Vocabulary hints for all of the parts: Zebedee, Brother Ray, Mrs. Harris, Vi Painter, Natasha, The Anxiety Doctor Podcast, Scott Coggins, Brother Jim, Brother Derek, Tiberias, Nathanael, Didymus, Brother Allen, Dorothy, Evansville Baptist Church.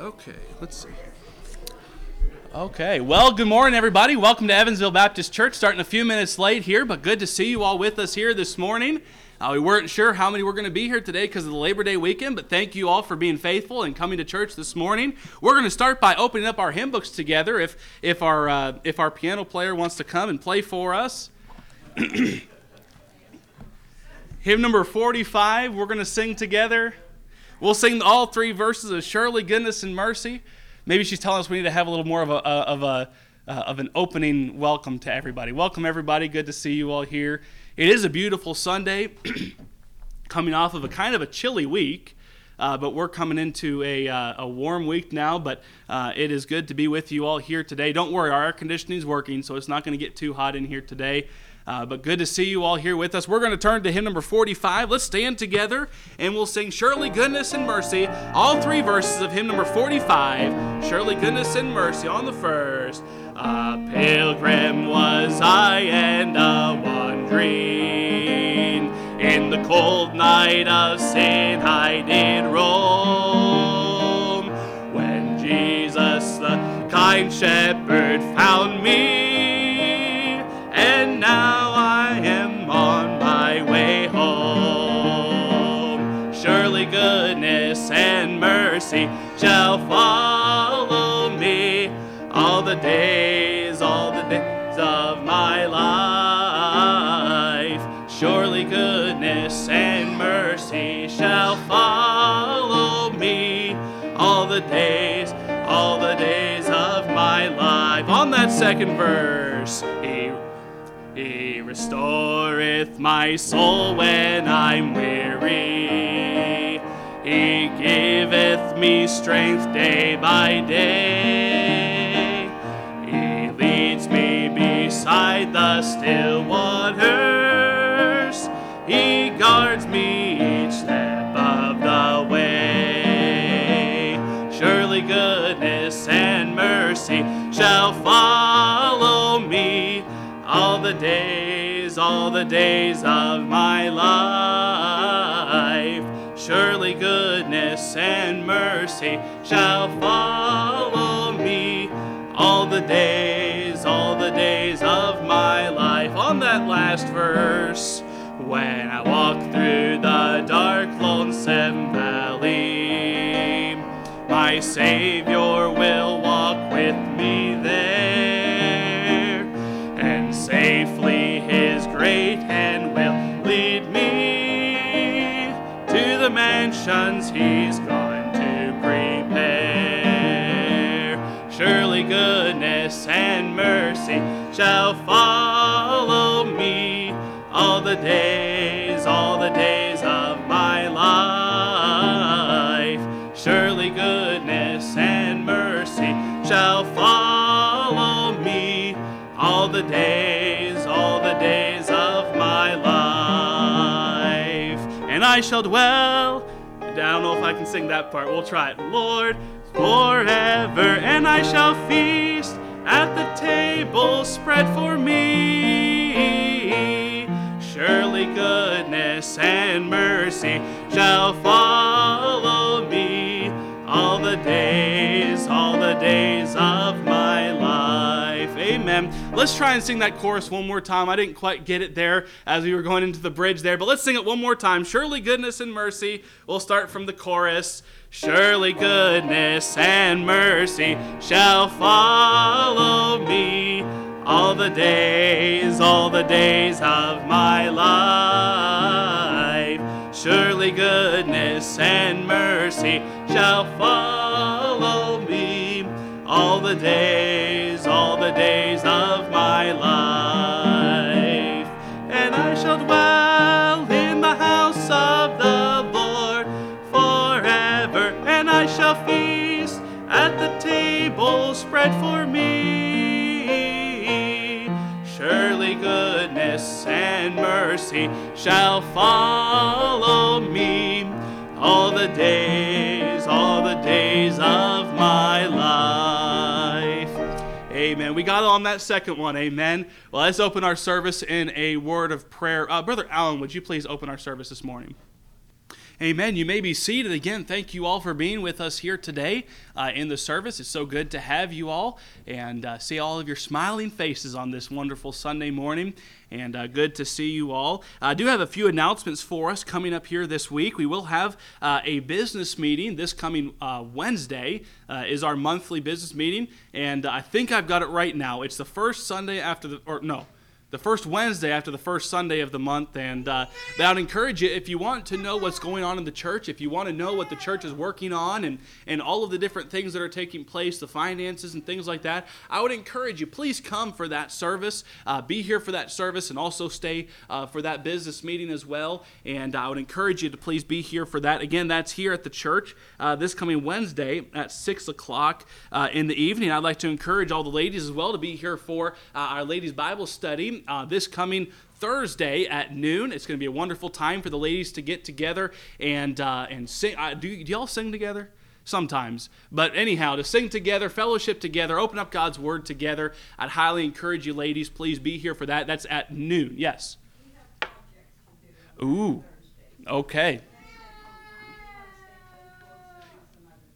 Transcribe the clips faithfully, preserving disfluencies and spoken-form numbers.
Okay, let's see here. Okay, well, good morning, everybody. Welcome to Evansville Baptist Church. Starting a few minutes late here, but good to see you all with us here this morning. Uh, we weren't sure how many were going to be here today because of the Labor Day weekend, but thank you all for being faithful and coming to church this morning. We're going to start by opening up our hymn books together. If if our uh, if our piano player wants to come and play for us, hymn number forty-five. We're going to sing together. We'll sing all three verses of "Surely Goodness and Mercy." Maybe she's telling us we need to have a little more of a of a uh, of an opening welcome to everybody. Welcome, everybody. Good to see you all here. It is a beautiful Sunday, coming off of a kind of a chilly week, uh, but we're coming into a, uh, a warm week now, but uh, it is good to be with you all here today. Don't worry, our air conditioning is working, so it's not going to get too hot in here today, uh, but good to see you all here with us. We're going to turn to hymn number forty-five. Let's stand together, and we'll sing Surely Goodness and Mercy, all three verses of hymn number forty-five, Surely Goodness and Mercy on the first. A pilgrim was I and a wandering, in the cold night of sin I did roam. When Jesus the kind shepherd found me, and now I am on my way home. Surely goodness and mercy shall follow me all the days, all the days of my life. Surely goodness and mercy shall follow me all the days, all the days of my life. On that second verse, He, he restoreth my soul when I'm weary. He giveth me strength day by day. Beside the still waters, He guards me each step of the way. Surely goodness and mercy shall follow me all the days, all the days of my life. Surely goodness and mercy shall follow me all the days, all the days of my life. On that last verse, when I walk through the dark, lonesome valley, my Savior will walk with me there, and safely His great hand will lead me to the mansions He's gone to prepare. Surely goodness and mercy shall follow me all the days, all the days of my life. Surely goodness and mercy shall follow me all the days, all the days of my life. And I shall dwell, I don't know if I can sing that part, we'll try it, Lord, forever, and I shall feast at the table spread for me. Surely goodness and mercy shall follow me all the days, all the days of my life. Amen. Let's try and sing that chorus one more time. I didn't quite get it there as we were going into the bridge there, but let's sing it one more time. Surely goodness and mercy. We'll start from the chorus. Surely goodness and mercy shall follow me all the days, all the days of my life. Surely goodness and mercy shall follow me all the days, all the days of my life. And I shall dwell in the house of the Lord forever, and I shall feast at the table spread for me. Surely goodness and mercy shall follow me all the days, all the days of my life. Amen. We got on that second one. Amen. Well, let's open our service in a word of prayer. Uh, Brother Allen, would you please open our service this morning? Amen. You may be seated. Again, thank you all for being with us here today uh, in the service. It's so good to have you all and uh, see all of your smiling faces on this wonderful Sunday morning. And uh, good to see you all. I do have a few announcements for us coming up here this week. We will have uh, a business meeting this coming uh, Wednesday uh, is our monthly business meeting. And I think I've got it right now. It's the first Sunday after the, or no, the first Wednesday after the first Sunday of the month. And uh, that would encourage you, if you want to know what's going on in the church, if you want to know what the church is working on and, and all of the different things that are taking place, the finances and things like that, I would encourage you, please come for that service, uh, be here for that service, and also stay uh, for that business meeting as well. And I would encourage you to please be here for that. Again, that's here at the church uh, this coming Wednesday at six o'clock uh, in the evening. I'd like to encourage all the ladies as well to be here for uh, our ladies' Bible study. Uh, this coming Thursday at noon. It's going to be a wonderful time for the ladies to get together and uh, and sing. Uh, do, do y'all sing together? Sometimes. But anyhow, to sing together, fellowship together, open up God's Word together. I'd highly encourage you ladies, please be here for that. That's at noon. Yes. Ooh, okay.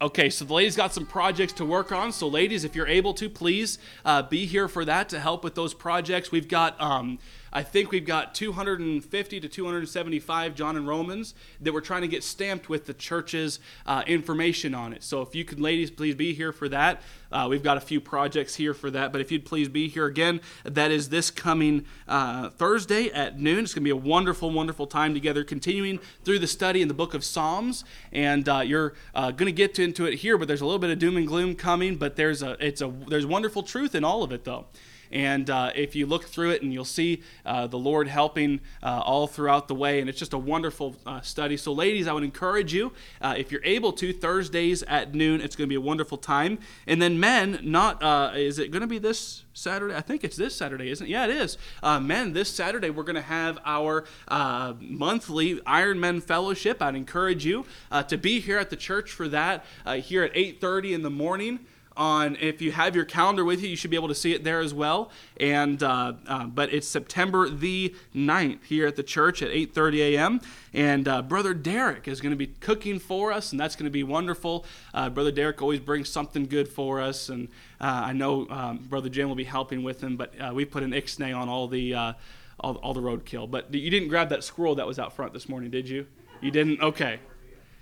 Okay, so the ladies got some projects to work on. So ladies, if you're able to, please uh, be here for that to help with those projects. We've got, um, I think we've got two hundred fifty to two hundred seventy-five John and Romans that we're trying to get stamped with the church's uh, information on it. So if you could, ladies, please be here for that. Uh, we've got a few projects here for that. But if you'd please be here again, that is this coming uh, Thursday at noon. It's going to be a wonderful, wonderful time together, continuing through the study in the book of Psalms. And uh, you're uh, going to get to to it here, but there's a little bit of doom and gloom coming, but there's a it's a there's wonderful truth in all of it though. And uh, if you look through it, and you'll see uh, the Lord helping uh, all throughout the way, and it's just a wonderful uh, study. So ladies, I would encourage you, uh, if you're able to, Thursdays at noon, it's going to be a wonderful time. And then men, not uh, is it going to be this Saturday? I think it's this Saturday, isn't it? Yeah, it is. Uh, men, this Saturday, we're going to have our uh, monthly Iron Men Fellowship. I'd encourage you uh, to be here at the church for that, uh, here at eight thirty in the morning. On if you have your calendar with you, you should be able to see it there as well. And uh, uh, but it's September the ninth here at the church at eight thirty a.m. And uh, Brother Derek is going to be cooking for us, and that's going to be wonderful. Uh, Brother Derek always brings something good for us, and uh, I know um, Brother Jim will be helping with him. But uh, we put an ixnay on all the uh, all, all the roadkill. But you didn't grab that squirrel that was out front this morning, did you? You didn't? Okay.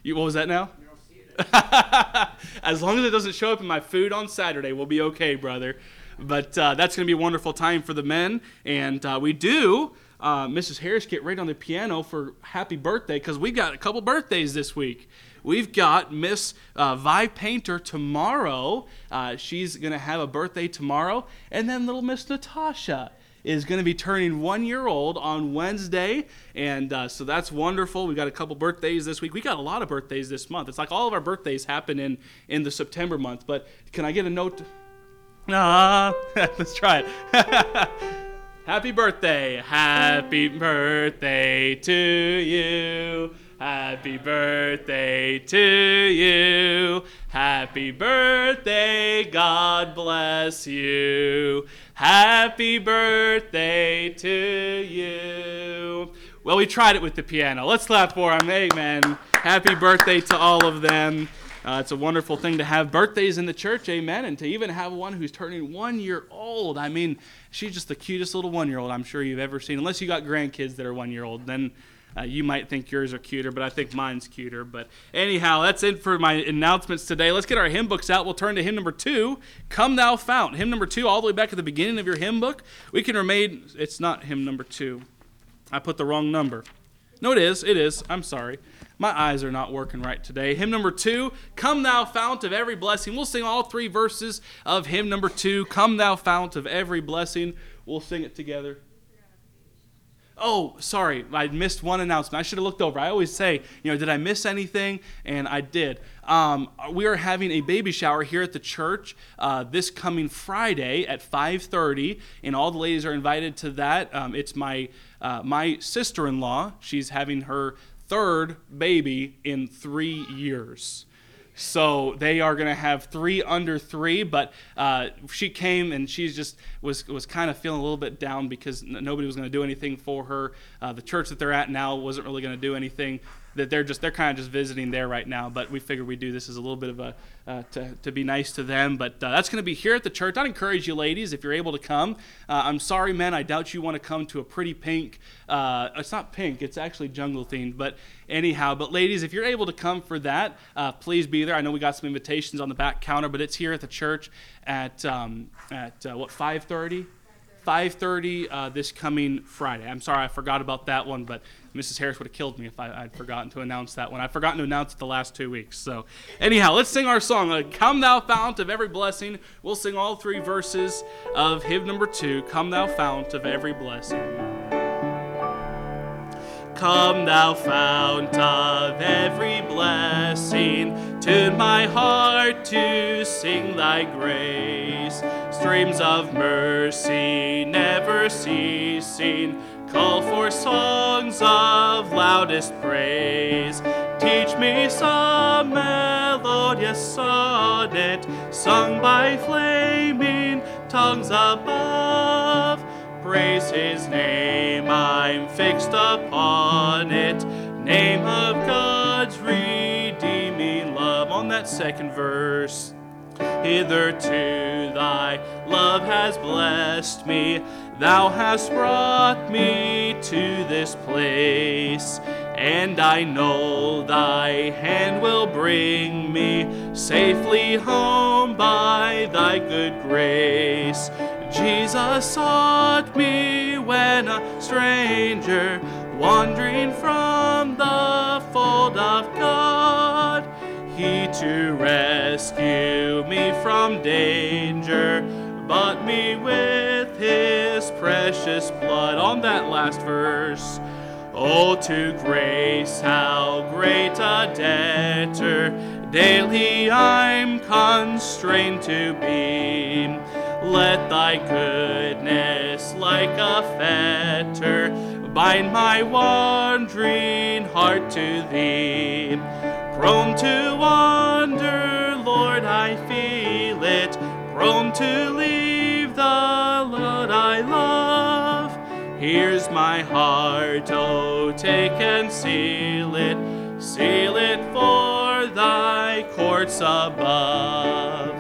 You what was that now? As long as it doesn't show up in my food on Saturday, we'll be okay, brother. But uh, that's going to be a wonderful time for the men. And uh, we do, uh, Missus Harris, get right on the piano for happy birthday, because we've got a couple birthdays this week. We've got Miss uh, Vi Painter tomorrow. Uh, she's going to have a birthday tomorrow. And then little Miss Natasha is going to be turning one year old on Wednesday, and uh, so that's wonderful. We've got a couple birthdays this week. We got a lot of birthdays this month. It's like all of our birthdays happen in, in the September month, but can I get a note? Ah, let's try it. Happy birthday. Happy birthday to you. Happy birthday to you. Happy birthday, God bless you. Happy birthday to you. Well, we tried it with the piano. Let's clap for them. Amen. Happy birthday to all of them. Uh, it's a wonderful thing to have birthdays in the church, amen, and to even have one who's turning one year old. I mean, she's just the cutest little one-year-old I'm sure you've ever seen, unless you got grandkids that are one-year-old, then Uh, you might think yours are cuter, but I think mine's cuter. But anyhow, that's it for my announcements today. Let's get our hymn books out. We'll turn to hymn number two, Come Thou Fount. Hymn number two, all the way back at the beginning of your hymn book. We can remain, it's not hymn number two. I put the wrong number. No, it is, it is. I'm sorry. My eyes are not working right today. Hymn number two, Come Thou Fount of Every Blessing. We'll sing all three verses of hymn number two, Come Thou Fount of Every Blessing. We'll sing it together. Oh, sorry, I missed one announcement. I should have looked over. I always say, you know, did I miss anything? And I did. Um, we are having a baby shower here at the church uh, this coming Friday at five thirty, and all the ladies are invited to that. Um, it's my uh, my sister-in-law. She's having her third baby in three years. So they are going to have three under three, but uh, she came and she just was was kind of feeling a little bit down because n- nobody was going to do anything for her. Uh, the church that they're at now wasn't really going to do anything that they're just they're kind of just visiting there right now, but we figure we do this as a little bit of a uh, to, to be nice to them. But uh, that's going to be here at the church. I'd encourage you ladies, if you're able to come. Uh, I'm sorry, men, I doubt you want to come to a pretty pink. Uh, it's not pink, it's actually jungle themed, but anyhow. But ladies, if you're able to come for that, uh, please be there. I know we got some invitations on the back counter, but it's here at the church at, um, at uh, what, five thirty? five thirty uh, this coming Friday. I'm sorry, I forgot about that one, but Missus Harris would have killed me if I, I'd forgotten to announce that one. I've forgotten to announce it the last two weeks. So anyhow, let's sing our song, Come Thou Fount of Every Blessing. We'll sing all three verses of hymn number two, Come Thou Fount of Every Blessing. Come Thou Fount of Every Blessing, tune my heart to sing Thy grace. Streams of mercy never ceasing, call for songs of loudest praise. Teach me some melodious sonnet, sung by flaming tongues above. Praise His name, I'm fixed upon it, name of God's redeeming love. On that second verse. Hitherto Thy love has blessed me, Thou hast brought me to this place, and I know Thy hand will bring me safely home by Thy good grace. Jesus sought me when a stranger, wandering from the fold of God. He to rescue me from danger, bought me with His precious blood. On that last verse. Oh, to grace, how great a debtor daily I'm constrained to be. Let Thy goodness, like a fetter, bind my wandering heart to Thee. Prone to wander, Lord, I feel it, prone to leave the Lord I love. Here's my heart, oh, take and seal it, seal it for Thy courts above.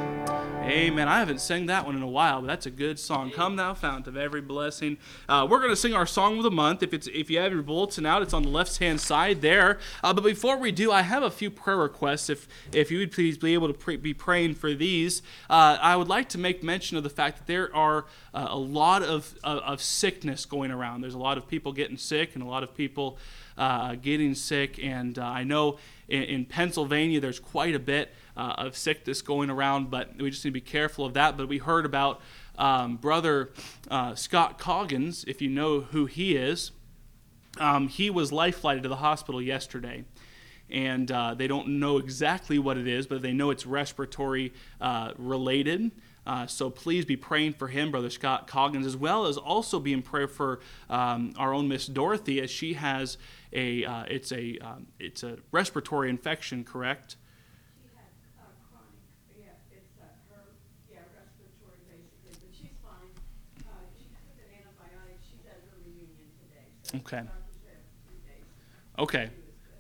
Amen. I haven't sang that one in a while, but that's a good song. Come Thou Fount of Every Blessing. Uh, we're going to sing our song of the month. If it's if you have your bulletin out, it's on the left-hand side there. Uh, but before we do, I have a few prayer requests. If if you would please be able to pre- be praying for these. Uh, I would like to make mention of the fact that there are uh, a lot of, of, of sickness going around. There's a lot of people getting sick and a lot of people uh, getting sick. And uh, I know in, in Pennsylvania there's quite a bit Uh, of sickness going around, but we just need to be careful of that. But we heard about um, Brother uh, Scott Coggins, if you know who he is. Um, he was life-flighted to the hospital yesterday, and uh, they don't know exactly what it is, but they know it's respiratory uh, related. Uh, so please be praying for him, Brother Scott Coggins, as well as also be in prayer for um, our own Miss Dorothy, as she has a uh, it's a um, it's a respiratory infection, correct? Okay. Okay.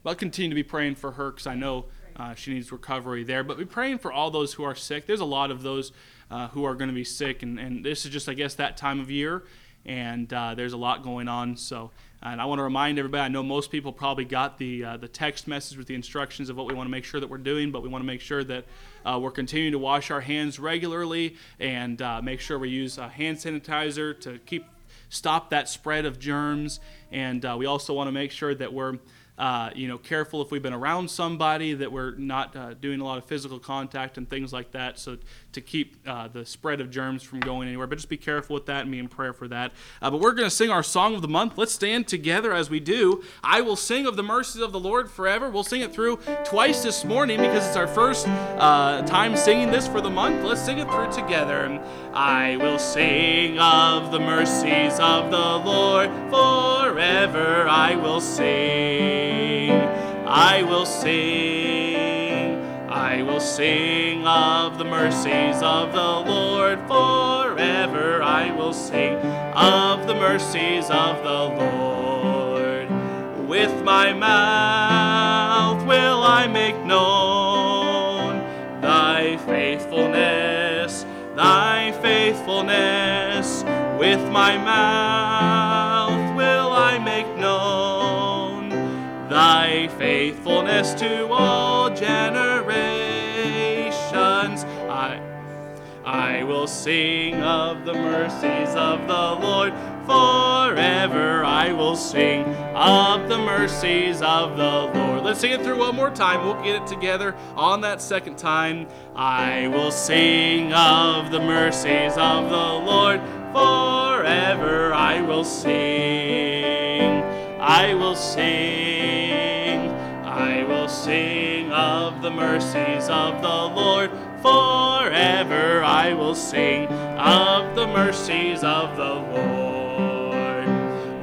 Well, I'll continue to be praying for her because I know uh, she needs recovery there. But be praying for all those who are sick. There's a lot of those uh, who are going to be sick, and, and this is just, I guess, that time of year, and uh, there's a lot going on. So, and I want to remind everybody, I know most people probably got the uh, the text message with the instructions of what we want to make sure that we're doing, but we want to make sure that uh, we're continuing to wash our hands regularly and uh, make sure we use uh, hand sanitizer to keep stop that spread of germs, and uh, we also want to make sure that we're, uh, you know, careful if we've been around somebody, that we're not uh, doing a lot of physical contact and things like that, so to keep uh, the spread of germs from going anywhere. But just be careful with that and be in prayer for that. Uh, but we're going to sing our song of the month. Let's stand together as we do. I will sing of the mercies of the Lord forever. We'll sing it through twice this morning because it's our first uh, time singing this for the month. Let's sing it through together. I will sing of the mercies of the Lord forever. I will sing. I will sing. I will sing of the mercies of the Lord forever. I will sing of the mercies of the Lord. with my mouth will I make known thy faithfulness, thy faithfulness. With my mouth will I make known thy faithfulness to all generations. I, I will sing of the mercies of the Lord. Forever I will sing of the mercies of the Lord. Let's sing it through one more time. We'll get it together on that second time. I will sing of the mercies of the Lord. Forever I will sing. I will sing. I will sing of the mercies of the Lord. Forever I will sing of the mercies of the Lord.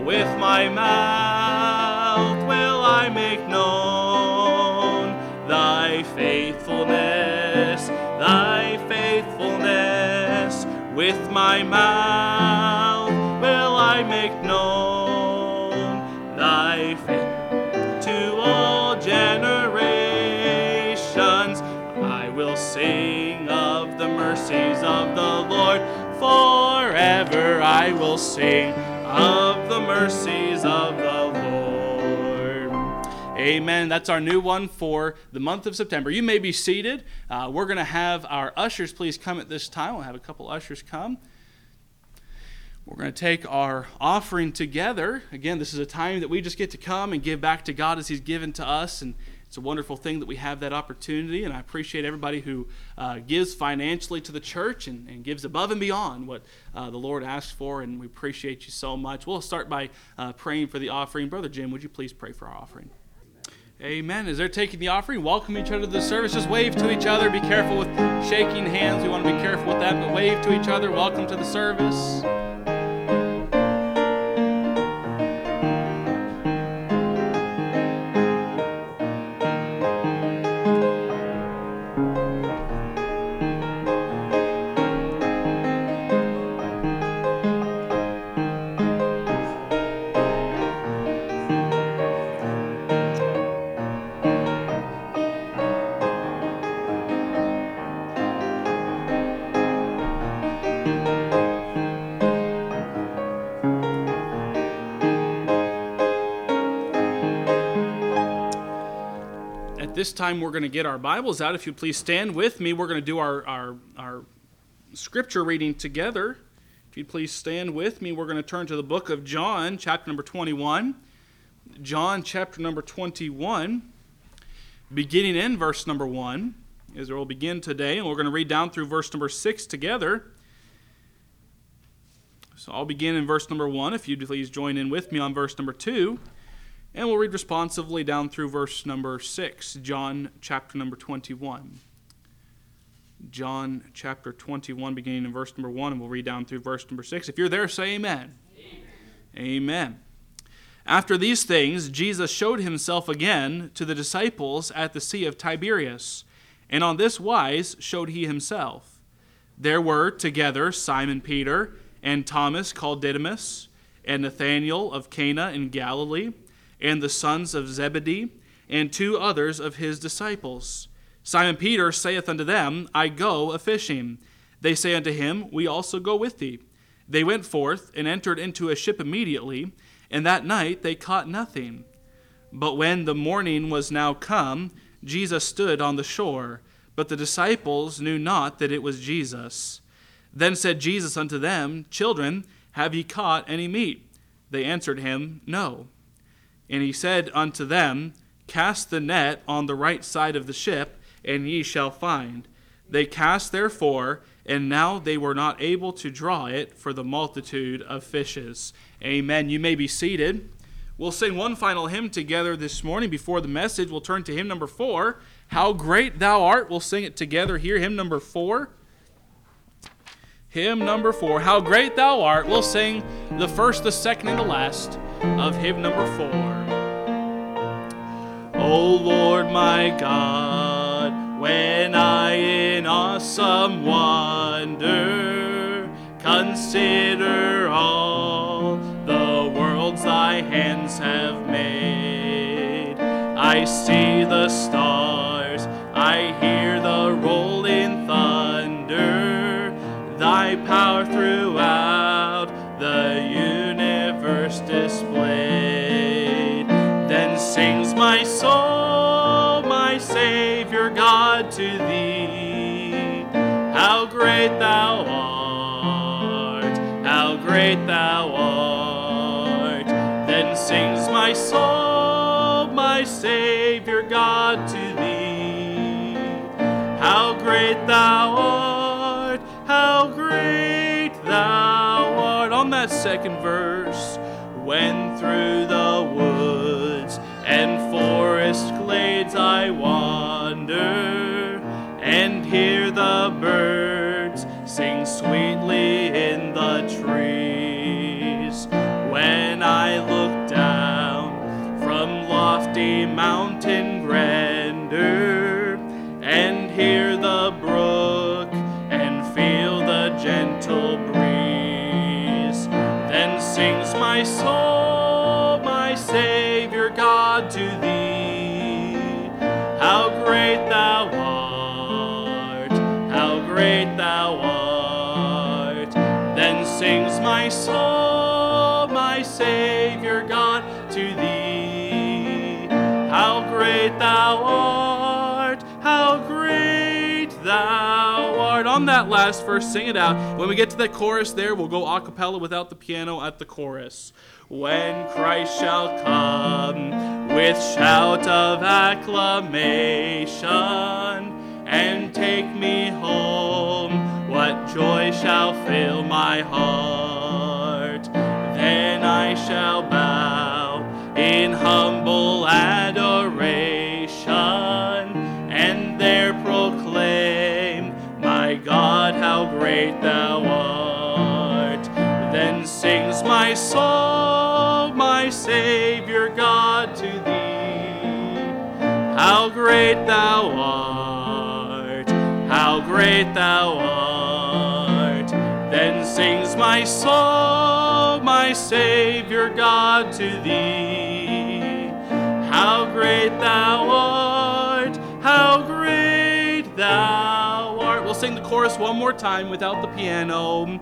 With my mouth will I make known thy faithfulness, thy faithfulness. With my mouth will I make known thy faithfulness to all generations. I will sing of the mercies of the Lord. Forever I will sing of the mercies of the Lord. Amen. That's our new one for the month of September. You may be seated. Uh, we're going to have our ushers please come at this time. We'll have a couple ushers come. We're going to take our offering together. Again, this is a time that we just get to come and give back to God as he's given to us, and it's a wonderful thing that we have that opportunity, and I appreciate everybody who uh, gives financially to the church and, and gives above and beyond what uh, the Lord asks for, and we appreciate you so much. We'll start by uh, praying for the offering. Brother Jim, would you please pray for our offering? Amen. As they're taking the offering, welcome each other to the service. Just wave to each other. Be careful with shaking hands. We want to be careful with that, but wave to each other. Welcome to the service. This time we're going to get our Bibles out. If you please stand with me, we're going to do our, our, our scripture reading together. If you'd please stand with me, we're going to turn to the book of John, chapter number twenty-one. John, chapter number twenty-one, beginning in verse number one, as we'll begin today, and we're going to read down through verse number six together. So I'll begin in verse number one. If you'd please join in with me on verse number two. And we'll read responsively down through verse number six, John chapter number twenty-one. John chapter twenty-one, beginning in verse number one, and we'll read down through verse number six. If you're there, say amen. Amen. Amen. After these things, Jesus showed himself again to the disciples at the Sea of Tiberias, and on this wise showed he himself. There were together Simon Peter and Thomas called Didymus, and Nathanael of Cana in Galilee, and the sons of Zebedee, and two others of his disciples. Simon Peter saith unto them, I go a-fishing. They say unto him, We also go with thee. They went forth, and entered into a ship immediately, and that night they caught nothing. But when the morning was now come, Jesus stood on the shore, but the disciples knew not that it was Jesus. Then said Jesus unto them, Children, have ye caught any meat? They answered him, No. And he said unto them, Cast the net on the right side of the ship, and ye shall find. They cast therefore, and now they were not able to draw it for the multitude of fishes. Amen. You may be seated. We'll sing one final hymn together this morning before the message. We'll turn to hymn number four, How Great Thou Art. We'll sing it together here, hymn number four. Hymn number four, How Great Thou Art. We'll sing the first, the second, and the last of hymn number four. O Lord my God, when I in awesome wonder consider all the worlds thy hands have made, I see the stars, I hear the rolling thunder, thy power throughout the universe displayed. Then sings my soul, my Savior God, to thee, how great thou art, how great thou art. Then sings my soul, my Savior God, to thee, how great thou art, how great thou art. On that second verse, when through the woods and forest glades I wander, and hear the birds sing sweetly in the trees, when I look down from lofty mountain grandeur, and hear the brook and feel the gentle breeze, then sings my soul, my Savior God, to thee, how great thou art, how great thou art. Then sings my soul, my Savior God, to thee, how great thou art, how great thou art. On that last verse, sing it out. When we get to the chorus there, we'll go a cappella without the piano at the chorus. When Christ shall come with shout of acclamation and take me home, what joy shall fill my heart. Then I shall bow in humble adoration, and there proclaim, my God, how great thou art. Then sings my soul, my Savior God, to thee, how great thou art, how great thou art. Then sings my soul, my Savior God, to thee, how great thou art, how great thou art. We'll sing the chorus one more time without the piano.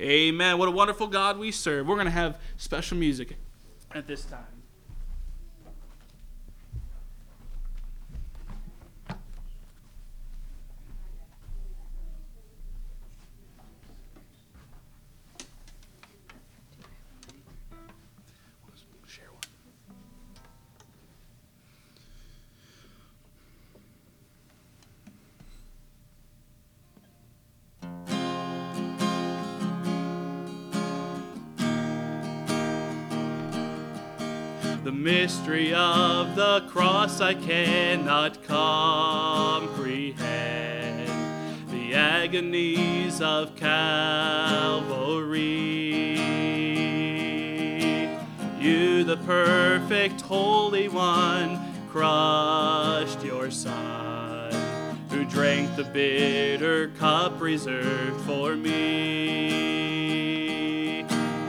Amen. What a wonderful God we serve. We're going to have special music at this time. The mystery of the cross I cannot comprehend, the agonies of Calvary. You, the perfect Holy One, crushed your Son, who drank the bitter cup reserved for me.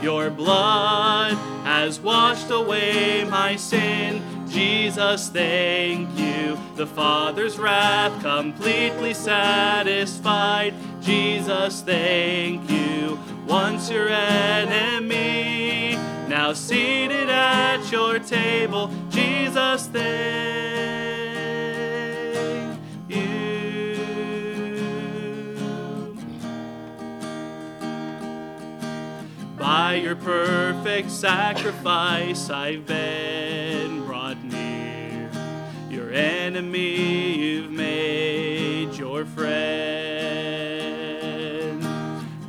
Your blood has washed away my sin. Jesus, thank you. The Father's wrath completely satisfied. Jesus, thank you. Once your enemy, now seated at your table. Jesus, thank you. By your perfect sacrifice I've been brought near. Your enemy you've made your friend,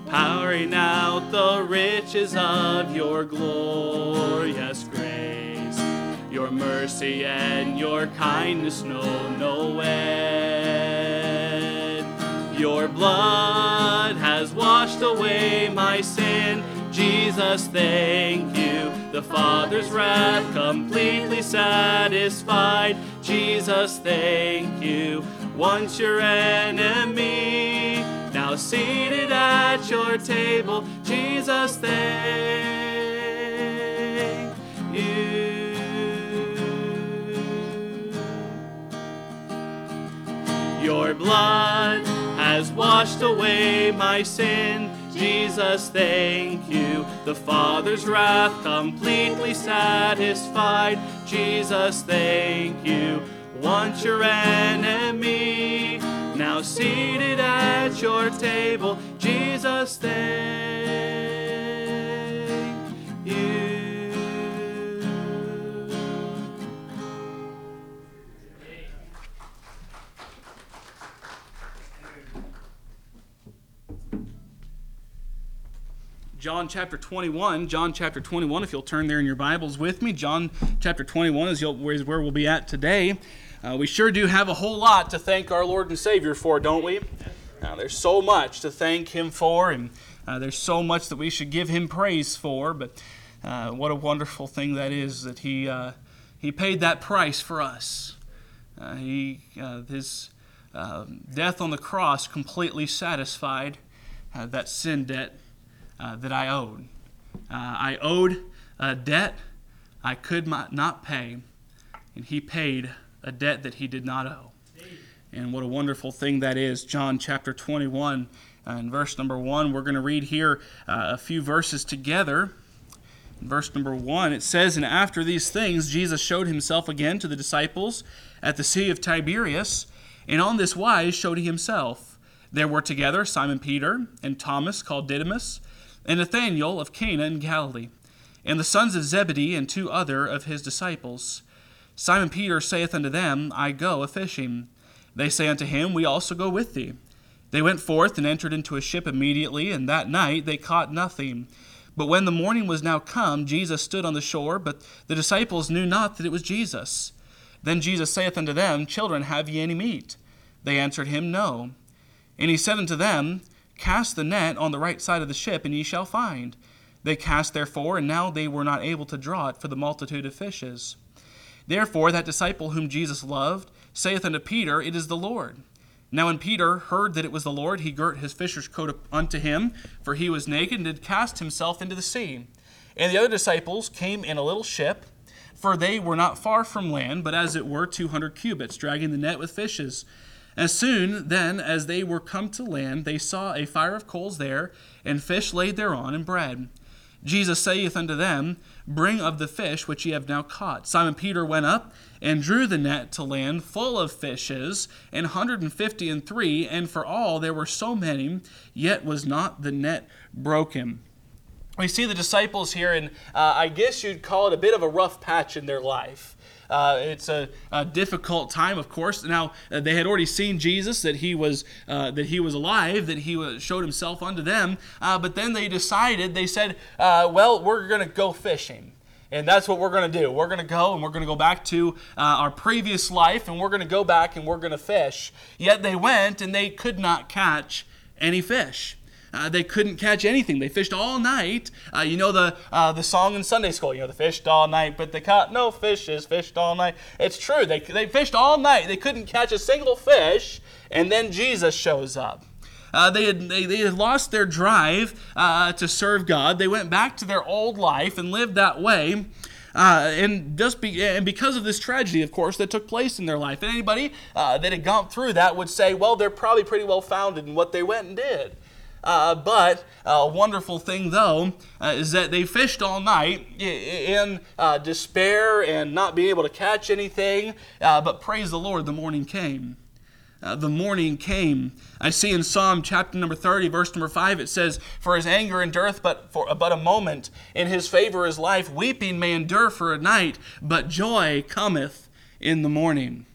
pouring out the riches of your glorious grace. Your mercy and your kindness know no end. Your blood has washed away my sin. Jesus, thank you. The Father's wrath completely satisfied. Jesus, thank you. Once your enemy, now seated at your table. Jesus, thank you. Your blood has washed away my sin. Jesus, thank you. The Father's wrath completely satisfied. Jesus, thank you. Once your enemy, now seated at your table. Jesus, thank you. John chapter twenty-one, John chapter twenty-one, if you'll turn there in your Bibles with me. John chapter twenty-one is where we'll be at today. Uh, we sure do have a whole lot to thank our Lord and Savior for, don't we? Now, there's so much to thank Him for, and uh, there's so much that we should give Him praise for, but uh, what a wonderful thing that is, that He uh, He paid that price for us. Uh, he uh, His uh, death on the cross completely satisfied uh, that sin debt uh, that I owed. Uh, I owed a debt I could not pay, and He paid a debt that He did not owe. And what a wonderful thing that is. John chapter twenty-one uh, and verse number one. We're going to read here uh, a few verses together. In verse number one, it says, "And after these things, Jesus showed Himself again to the disciples at the Sea of Tiberias, and on this wise showed He Himself. There were together Simon Peter and Thomas called Didymus, and Nathanael of Cana in Galilee, and the sons of Zebedee and two other of His disciples. Simon Peter saith unto them, I go a-fishing. They say unto him, We also go with thee. They went forth and entered into a ship immediately, and that night they caught nothing. But when the morning was now come, Jesus stood on the shore, but the disciples knew not that it was Jesus. Then Jesus saith unto them, Children, have ye any meat? They answered him, No. And he said unto them, Cast the net on the right side of the ship, and ye shall find. They cast therefore, and now they were not able to draw it for the multitude of fishes. Therefore that disciple whom Jesus loved saith unto Peter, It is the Lord. Now when Peter heard that it was the Lord, he girt his fisher's coat unto him, for he was naked, and did cast himself into the sea. And the other disciples came in a little ship, for they were not far from land, but as it were two hundred cubits, dragging the net with fishes. As soon then as they were come to land, they saw a fire of coals there, and fish laid thereon, and bread. Jesus saith unto them, Bring of the fish which ye have now caught. Simon Peter went up and drew the net to land full of fishes, an hundred and fifty and three, and for all there were so many, yet was not the net broken." We see the disciples here, and uh, I guess you'd call it a bit of a rough patch in their life. Uh, it's a, a difficult time, of course. Now uh, they had already seen Jesus, that he was uh, that he was alive, that he was, showed himself unto them. Uh, but then they decided. They said, uh, "Well, we're going to go fishing." And that's what we're going to do. We're going to go and we're going to go back to uh, our previous life, and we're going to go back and we're going to fish. Yet they went and they could not catch any fish. Uh, they couldn't catch anything. They fished all night. Uh, you know the uh, the song in Sunday school, you know, the fished all night, but they caught no fishes, fished all night. It's true. They, they fished all night. They couldn't catch a single fish, and then Jesus shows up. Uh, they, had, they, they had lost their drive uh, to serve God. They went back to their old life and lived that way. Uh, and just be, and because of this tragedy, of course, that took place in their life. And anybody uh, that had gone through that would say, well, they're probably pretty well founded in what they went and did. Uh, but a uh, wonderful thing, though, uh, is that they fished all night in uh, despair and not being able to catch anything. Uh, but praise the Lord, the morning came. Uh, the morning came. I see in Psalm chapter number thirty, verse number five, it says, For his anger endureth but for but a moment. In his favor is life. Weeping may endure for a night, but joy cometh in the morning.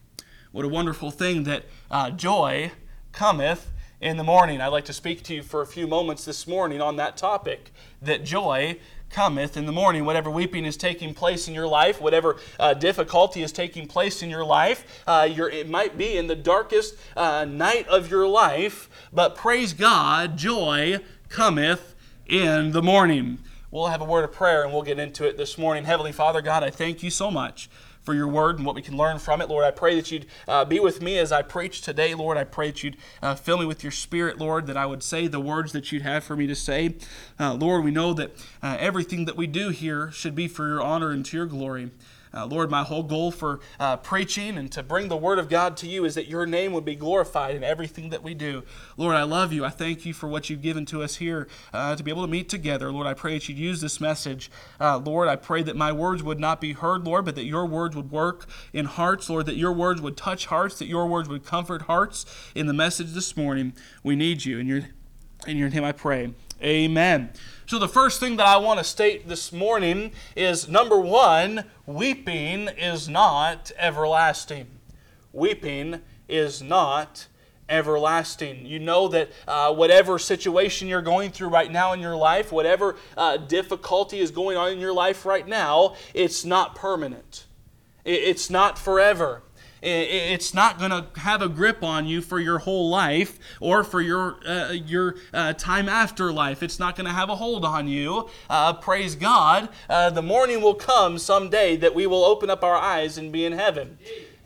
What a wonderful thing that uh, joy cometh in the morning. I'd like to speak to you for a few moments this morning on that topic, that joy cometh in the morning. Whatever weeping is taking place in your life, whatever uh, difficulty is taking place in your life, uh, you're, it might be in the darkest uh, night of your life, but praise God, joy cometh in the morning. We'll have a word of prayer and we'll get into it this morning. Heavenly Father, God, I thank you so much for your word and what we can learn from it. Lord, I pray that you'd uh, be with me as I preach today. Lord, I pray that you'd uh, fill me with your spirit, Lord, that I would say the words that you'd have for me to say. Uh, Lord, we know that uh, everything that we do here should be for your honor and to your glory. Uh, Lord, my whole goal for uh, preaching and to bring the Word of God to you is that your name would be glorified in everything that we do. Lord, I love you. I thank you for what you've given to us here uh, to be able to meet together. Lord, I pray that you'd use this message. Uh, Lord, I pray that my words would not be heard, Lord, but that your words would work in hearts. Lord, that your words would touch hearts, that your words would comfort hearts. In the message this morning, we need you. In your, in your name I pray. Amen. So the first thing that I want to state this morning is, number one, weeping is not everlasting. Weeping is not everlasting. You know that uh, whatever situation you're going through right now in your life, whatever uh, difficulty is going on in your life right now, it's not permanent. It's not forever. It's not going to have a grip on you for your whole life or for your uh, your uh, time after life. It's not going to have a hold on you. Uh, praise God. Uh, the morning will come someday that we will open up our eyes and be in heaven.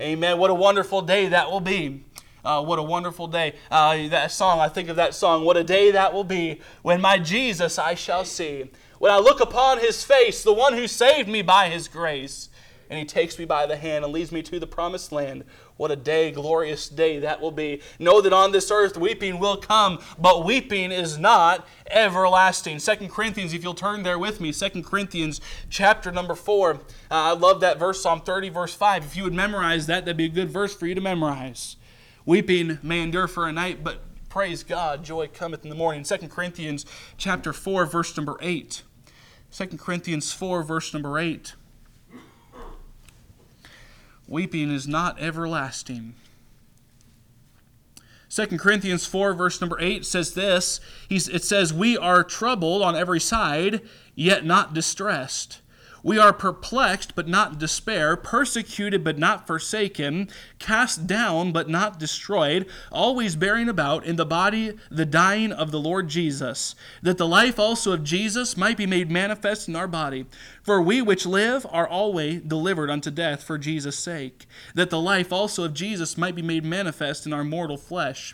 Amen. What a wonderful day that will be. Uh, what a wonderful day. Uh, that song, I think of that song, what a day that will be when my Jesus I shall see. When I look upon his face, the one who saved me by his grace. And he takes me by the hand and leads me to the promised land. What a day, glorious day that will be. Know that on this earth weeping will come, but weeping is not everlasting. Second Corinthians, if you'll turn there with me, Second Corinthians chapter number four. Uh, I love that verse, Psalm thirty, verse five. If you would memorize that, that'd be a good verse for you to memorize. Weeping may endure for a night, but praise God, joy cometh in the morning. Second Corinthians chapter four, verse number eight. Second Corinthians four, verse number eight. Weeping is not everlasting. Second Corinthians four, verse number eight says this. It says, we are troubled on every side, yet not distressed. We are perplexed, but not despair, persecuted, but not forsaken, cast down, but not destroyed, always bearing about in the body the dying of the Lord Jesus, that the life also of Jesus might be made manifest in our body. For we which live are always delivered unto death for Jesus' sake, that the life also of Jesus might be made manifest in our mortal flesh.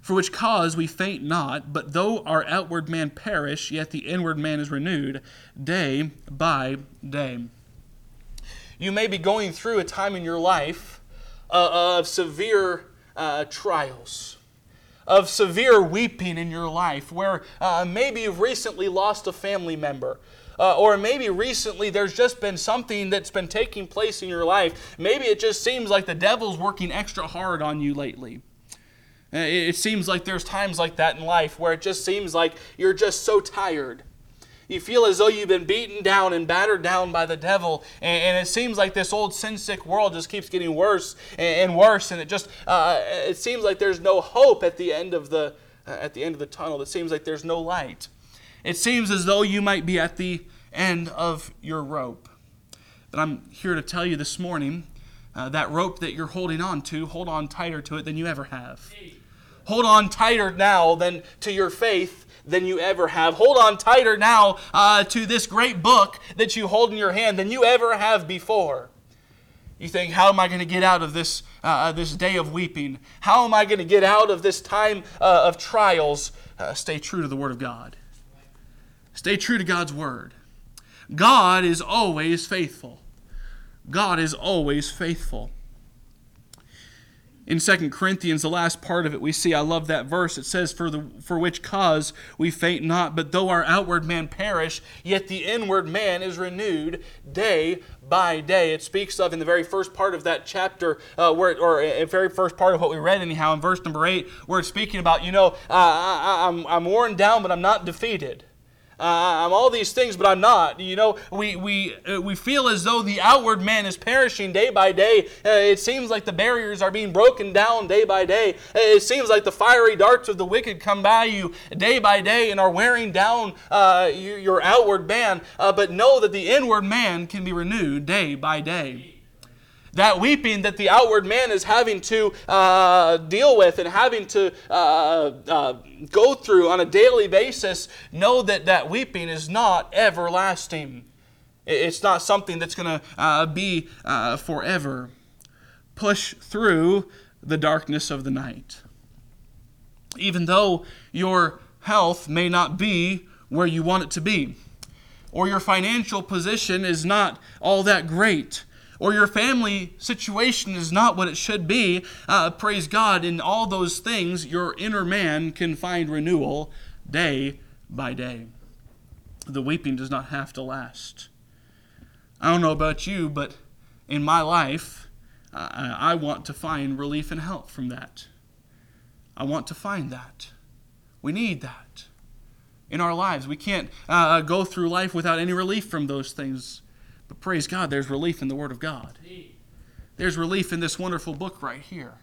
For which cause we faint not, but though our outward man perish, yet the inward man is renewed day by day. You may be going through a time in your life uh, of severe uh, trials, of severe weeping in your life, where uh, maybe you've recently lost a family member. Uh, or maybe recently there's just been something that's been taking place in your life. Maybe it just seems like the devil's working extra hard on you lately. It seems like there's times like that in life where it just seems like you're just so tired. You feel as though you've been beaten down and battered down by the devil, and it seems like this old sin-sick world just keeps getting worse and worse, and it just uh, it seems like there's no hope at the end of the uh, at the end of the tunnel. It seems like there's no light. It seems as though you might be at the end of your rope. But I'm here to tell you this morning uh, that rope that you're holding on to, hold on tighter to it than you ever have. Hold on tighter now than to your faith than you ever have. Hold on tighter now uh, to this great book that you hold in your hand than you ever have before. You think, how am I going to get out of this uh, this day of weeping? How am I going to get out of this time uh, of trials? Uh, stay true to the Word of God. Stay true to God's Word. God is always faithful. God is always faithful. In Second Corinthians, the last part of it, we see, I love that verse. It says, for the for which cause we faint not, but though our outward man perish, yet the inward man is renewed day by day. It speaks of, in the very first part of that chapter, uh, where it, or in the very first part of what we read anyhow, in verse number eight, where it's speaking about, you know, uh, I, I, I'm, I'm worn down, but I'm not defeated. Uh, I'm all these things, but I'm not. You know, we we uh, we feel as though the outward man is perishing day by day. Uh, it seems like the barriers are being broken down day by day. Uh, it seems like the fiery darts of the wicked come by you day by day and are wearing down uh, you, your outward man. Uh, but know that the inward man can be renewed day by day. That weeping that the outward man is having to uh, deal with and having to uh, uh, go through on a daily basis, know that that weeping is not everlasting. It's not something that's going to uh, be uh, forever. Push through the darkness of the night. Even though your health may not be where you want it to be, or your financial position is not all that great, or your family situation is not what it should be, uh, praise God, in all those things, your inner man can find renewal day by day. The weeping does not have to last. I don't know about you, but in my life, uh, I want to find relief and help from that. I want to find that. We need that in our lives. We can't uh, go through life without any relief from those things. But praise God, there's relief in the Word of God. There's relief in this wonderful book right here.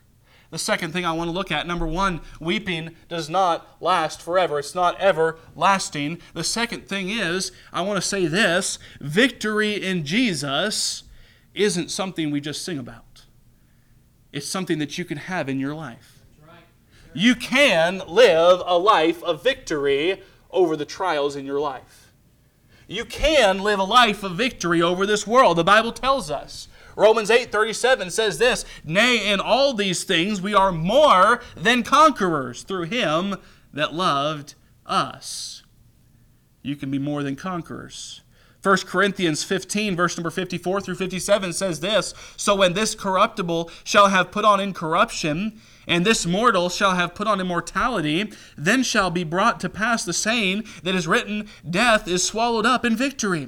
The second thing I want to look at, number one, weeping does not last forever. It's not everlasting. The second thing is, I want to say this, victory in Jesus isn't something we just sing about. It's something that you can have in your life. That's right. Sure. You can live a life of victory over the trials in your life. You can live a life of victory over this world. The Bible tells us. Romans eight thirty-seven says this, Nay, in all these things we are more than conquerors through Him that loved us. You can be more than conquerors. First Corinthians fifteen, verse number fifty-four through fifty-seven says this, So when this corruptible shall have put on incorruption, and this mortal shall have put on immortality, then shall be brought to pass the saying that is written, Death is swallowed up in victory.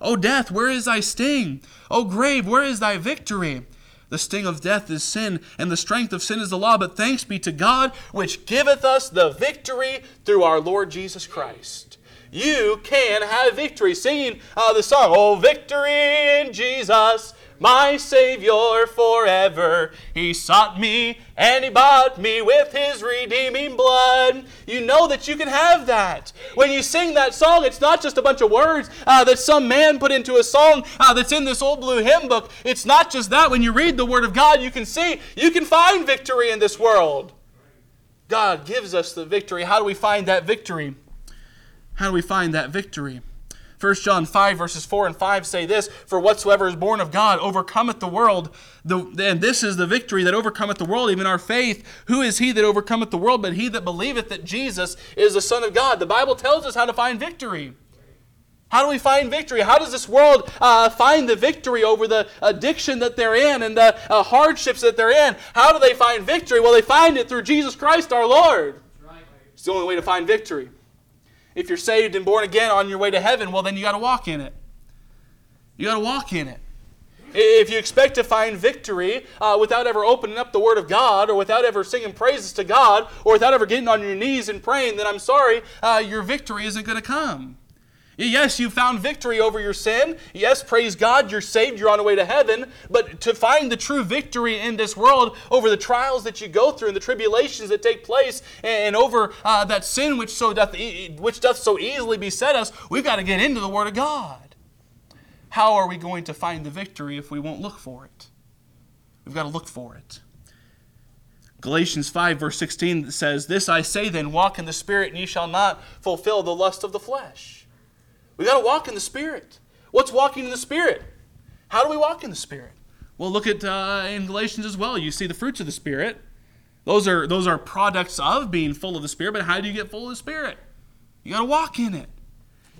O death, where is thy sting? O grave, where is thy victory? The sting of death is sin, and the strength of sin is the law, but thanks be to God, which giveth us the victory through our Lord Jesus Christ. You can have victory. Singing uh, the song, Oh, victory in Jesus, my Savior forever. He sought me and He bought me with His redeeming blood. You know that you can have that. When you sing that song, it's not just a bunch of words uh, that some man put into a song uh, that's in this old blue hymn book. It's not just that. When you read the Word of God, you can see, you can find victory in this world. God gives us the victory. How do we find that victory? How do we find that victory? First John five, verses four and five say this, For whatsoever is born of God overcometh the world, the, and this is the victory that overcometh the world, even our faith. Who is he that overcometh the world, but he that believeth that Jesus is the Son of God? The Bible tells us how to find victory. How do we find victory? How does this world uh, find the victory over the addiction that they're in and the uh, hardships that they're in? How do they find victory? Well, they find it through Jesus Christ our Lord. It's the only way to find victory. If you're saved and born again on your way to heaven, well, then you got to walk in it. You got to walk in it. If you expect to find victory uh, without ever opening up the Word of God, or without ever singing praises to God, or without ever getting on your knees and praying, then I'm sorry, uh, your victory isn't going to come. Yes, you found victory over your sin. Yes, praise God, you're saved, you're on the way to heaven. But to find the true victory in this world over the trials that you go through and the tribulations that take place and over uh, that sin which so doth e- which doth so easily beset us, we've got to get into the Word of God. How are we going to find the victory if we won't look for it? We've got to look for it. Galatians five, verse sixteen says, This I say then, walk in the Spirit, and ye shall not fulfill the lust of the flesh. We've got to walk in the Spirit. What's walking in the Spirit? How do we walk in the Spirit? Well, look at uh, in Galatians as well. You see the fruits of the Spirit. Those are, those are products of being full of the Spirit, but how do you get full of the Spirit? You got to walk in it.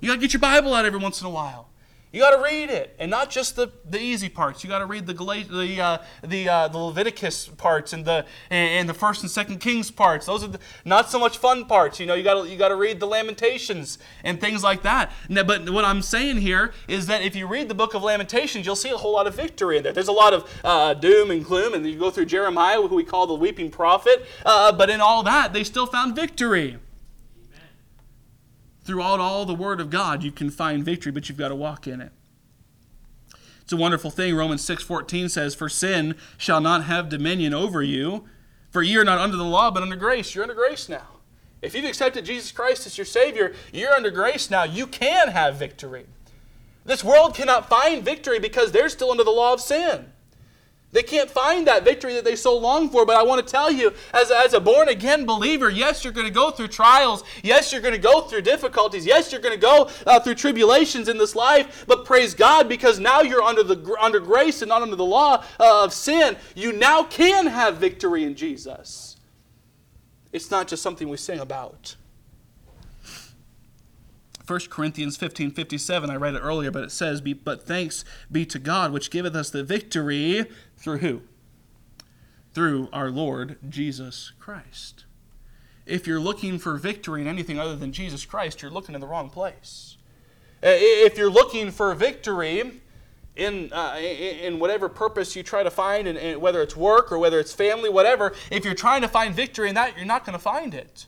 You got to get your Bible out every once in a while. You got to read it, and not just the, the easy parts. You got to read the Galat- the uh, the, uh, the Leviticus parts and the and the First and Second Kings parts. Those are the, not so much fun parts. You know, you got to you got to read the Lamentations and things like that. Now, but what I'm saying here is that if you read the Book of Lamentations, you'll see a whole lot of victory in there. There's a lot of uh, doom and gloom, and you go through Jeremiah, who we call the weeping prophet. Uh, but in all that, they still found victory. Throughout all the Word of God, you can find victory, but you've got to walk in it. It's a wonderful thing. Romans six fourteen says, "For sin shall not have dominion over you, for ye are not under the law, but under grace." You're under grace now. If you've accepted Jesus Christ as your Savior, you're under grace now. You can have victory. This world cannot find victory because they're still under the law of sin. They can't find that victory that they so long for. But I want to tell you, as a, as a born-again believer, yes, you're going to go through trials. Yes, you're going to go through difficulties. Yes, you're going to go uh, through tribulations in this life. But praise God, because now you're under the under grace and not under the law uh, of sin. You now can have victory in Jesus. It's not just something we sing about. First Corinthians fifteen fifty-seven, I read it earlier, but it says, be, "But thanks be to God, which giveth us the victory through who? Through our Lord Jesus Christ." If you're looking for victory in anything other than Jesus Christ, you're looking in the wrong place. If you're looking for victory in uh, in whatever purpose you try to find, and, and whether it's work or whether it's family, whatever, if you're trying to find victory in that, you're not going to find it.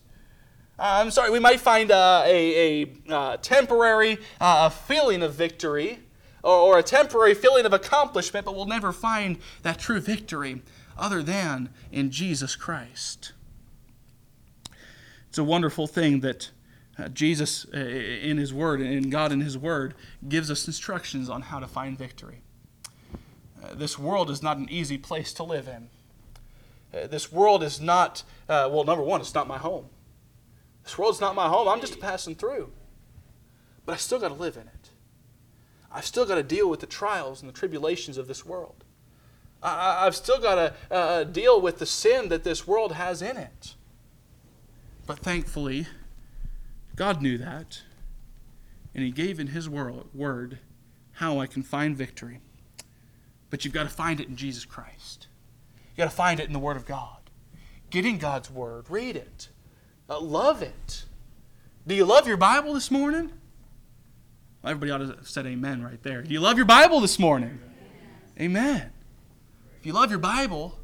Uh, I'm sorry, we might find uh, a, a uh, temporary uh, feeling of victory or, or a temporary feeling of accomplishment, but we'll never find that true victory other than in Jesus Christ. It's a wonderful thing that uh, Jesus uh, in His Word and God in His Word gives us instructions on how to find victory. Uh, this world is not an easy place to live in. Uh, this world is not, uh, well, number one, it's not my home. This world's not my home. I'm just passing through. But I still got to live in it. I've still got to deal with the trials and the tribulations of this world. I, I've still got to uh, deal with the sin that this world has in it. But thankfully, God knew that. And He gave in His Word how I can find victory. But you've got to find it in Jesus Christ. You've got to find it in the Word of God. Get in God's Word. Read it. Uh, love it. Do you love your Bible this morning? Everybody ought to have said amen right there. Do you love your Bible this morning? Amen. Amen. If you love your Bible,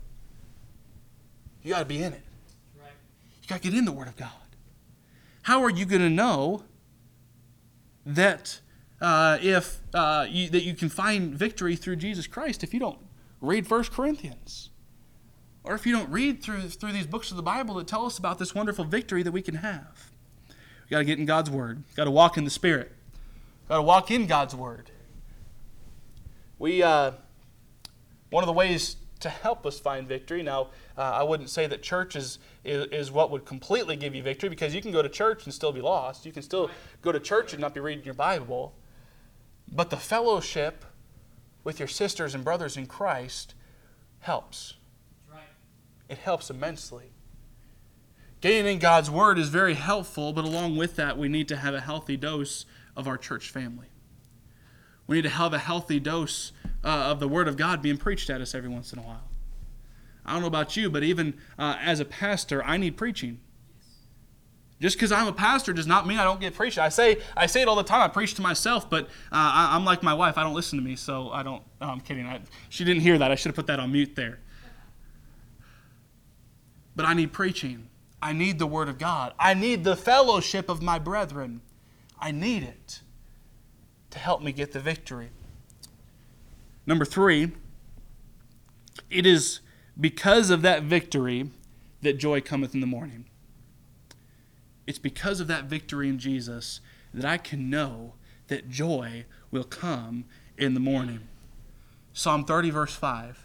you got to be in it. Right. You got to get in the Word of God. How are you going to know that uh, if uh, you, that you can find victory through Jesus Christ if you don't read First Corinthians? Or if you don't read through through these books of the Bible that tell us about this wonderful victory that we can have? We've got to get in God's Word. We've got to walk in the Spirit. We've got to walk in God's Word. We uh, one of the ways to help us find victory, now uh, I wouldn't say that church is, is, is what would completely give you victory, because you can go to church and still be lost. You can still go to church and not be reading your Bible. But the fellowship with your sisters and brothers in Christ helps. It helps immensely. Getting in God's Word is very helpful, but along with that, we need to have a healthy dose of our church family. We need to have a healthy dose uh, of the Word of God being preached at us every once in a while. I don't know about you, but even uh, as a pastor, I need preaching. Just because I'm a pastor does not mean I don't get preached. I say I say it all the time. I preach to myself, but uh, I, I'm like my wife. I don't listen to me, so I don't. No, I'm kidding. I, she didn't hear that. I should have put that on mute there. But I need preaching. I need the Word of God. I need the fellowship of my brethren. I need it to help me get the victory. Number three, it is because of that victory that joy cometh in the morning. It's because of that victory in Jesus that I can know that joy will come in the morning. Psalm thirty, verse five.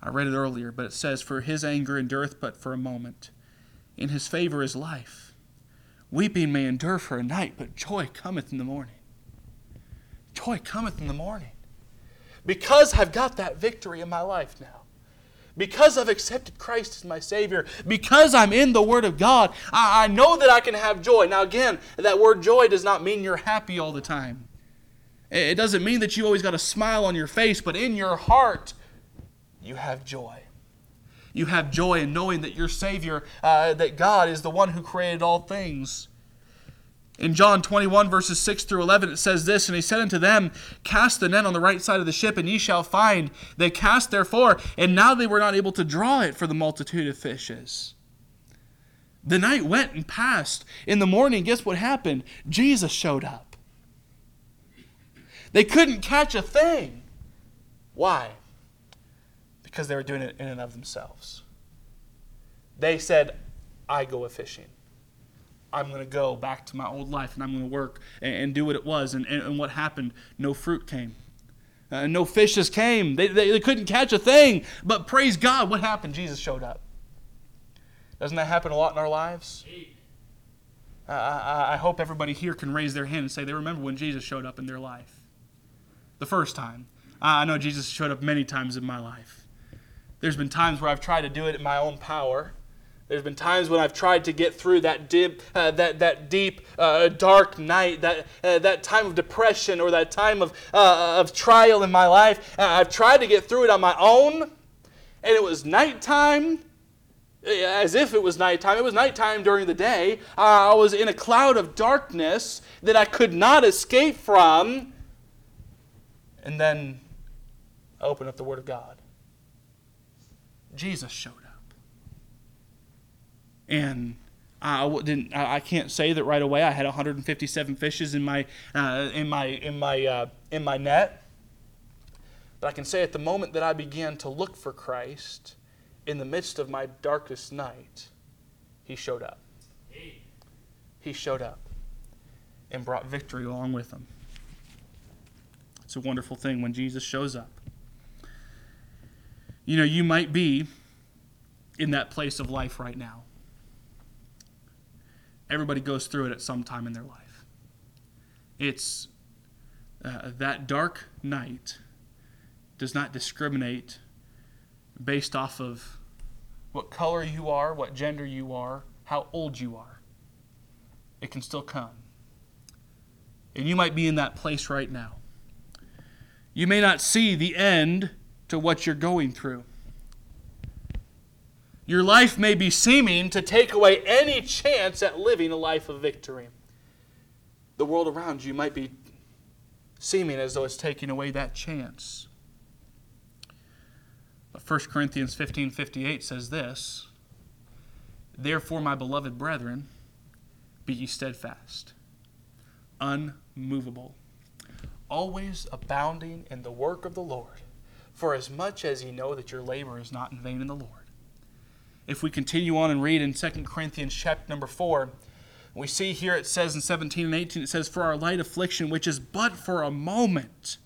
I read it earlier, but it says, "For His anger endureth but for a moment. In His favor is life. Weeping may endure for a night, but joy cometh in the morning." Joy cometh in the morning. Because I've got that victory in my life now. Because I've accepted Christ as my Savior. Because I'm in the Word of God. I, I know that I can have joy. Now again, that word joy does not mean you're happy all the time. It doesn't mean that you always got a smile on your face, but in your heart, you have joy. You have joy in knowing that your Savior, uh, that God is the one who created all things. In John twenty-one, verses six through eleven, it says this, "And he said unto them, Cast the net on the right side of the ship, and ye shall find. They cast therefore, and now they were not able to draw it for the multitude of fishes." The night went and passed. In the morning, guess what happened? Jesus showed up. They couldn't catch a thing. Why? Because they were doing it in and of themselves. They said, I go a-fishing. I'm going to go back to my old life, and I'm going to work and, and do what it was. And, and, and what happened? No fruit came. Uh, no fishes came. They, they, they couldn't catch a thing. But praise God, what happened? Jesus showed up. Doesn't that happen a lot in our lives? Uh, I, I hope everybody here can raise their hand and say they remember when Jesus showed up in their life. The first time. Uh, I know Jesus showed up many times in my life. There's been times where I've tried to do it in my own power. There's been times when I've tried to get through that dip, uh, that that deep, uh, dark night, that uh, that time of depression or that time of uh, of trial in my life. Uh, I've tried to get through it on my own, and it was nighttime, as if it was nighttime. It was nighttime during the day. Uh, I was in a cloud of darkness that I could not escape from. And then I opened up the Word of God. Jesus showed up. And I didn't. I can't say that right away. I had one hundred fifty-seven fishes in my uh, in my in my uh, in my net. But I can say at the moment that I began to look for Christ in the midst of my darkest night, He showed up. He showed up and brought victory along with Him. It's a wonderful thing when Jesus shows up. You know, you might be in that place of life right now. Everybody goes through it at some time in their life. It's uh, that dark night does not discriminate based off of what color you are, what gender you are, how old you are. It can still come. And you might be in that place right now. You may not see the end to what you're going through. Your life may be seeming to take away any chance at living a life of victory. The world around you might be seeming as though it's taking away that chance. But First Corinthians fifteen fifty-eight says this, "Therefore, my beloved brethren, be ye steadfast, unmovable, always abounding in the work of the Lord, for as much as ye know that your labor is not in vain in the Lord." If we continue on and read in Second Corinthians chapter number four, we see here it says in seventeen and eighteen, it says, "For our light affliction, which is but for a moment,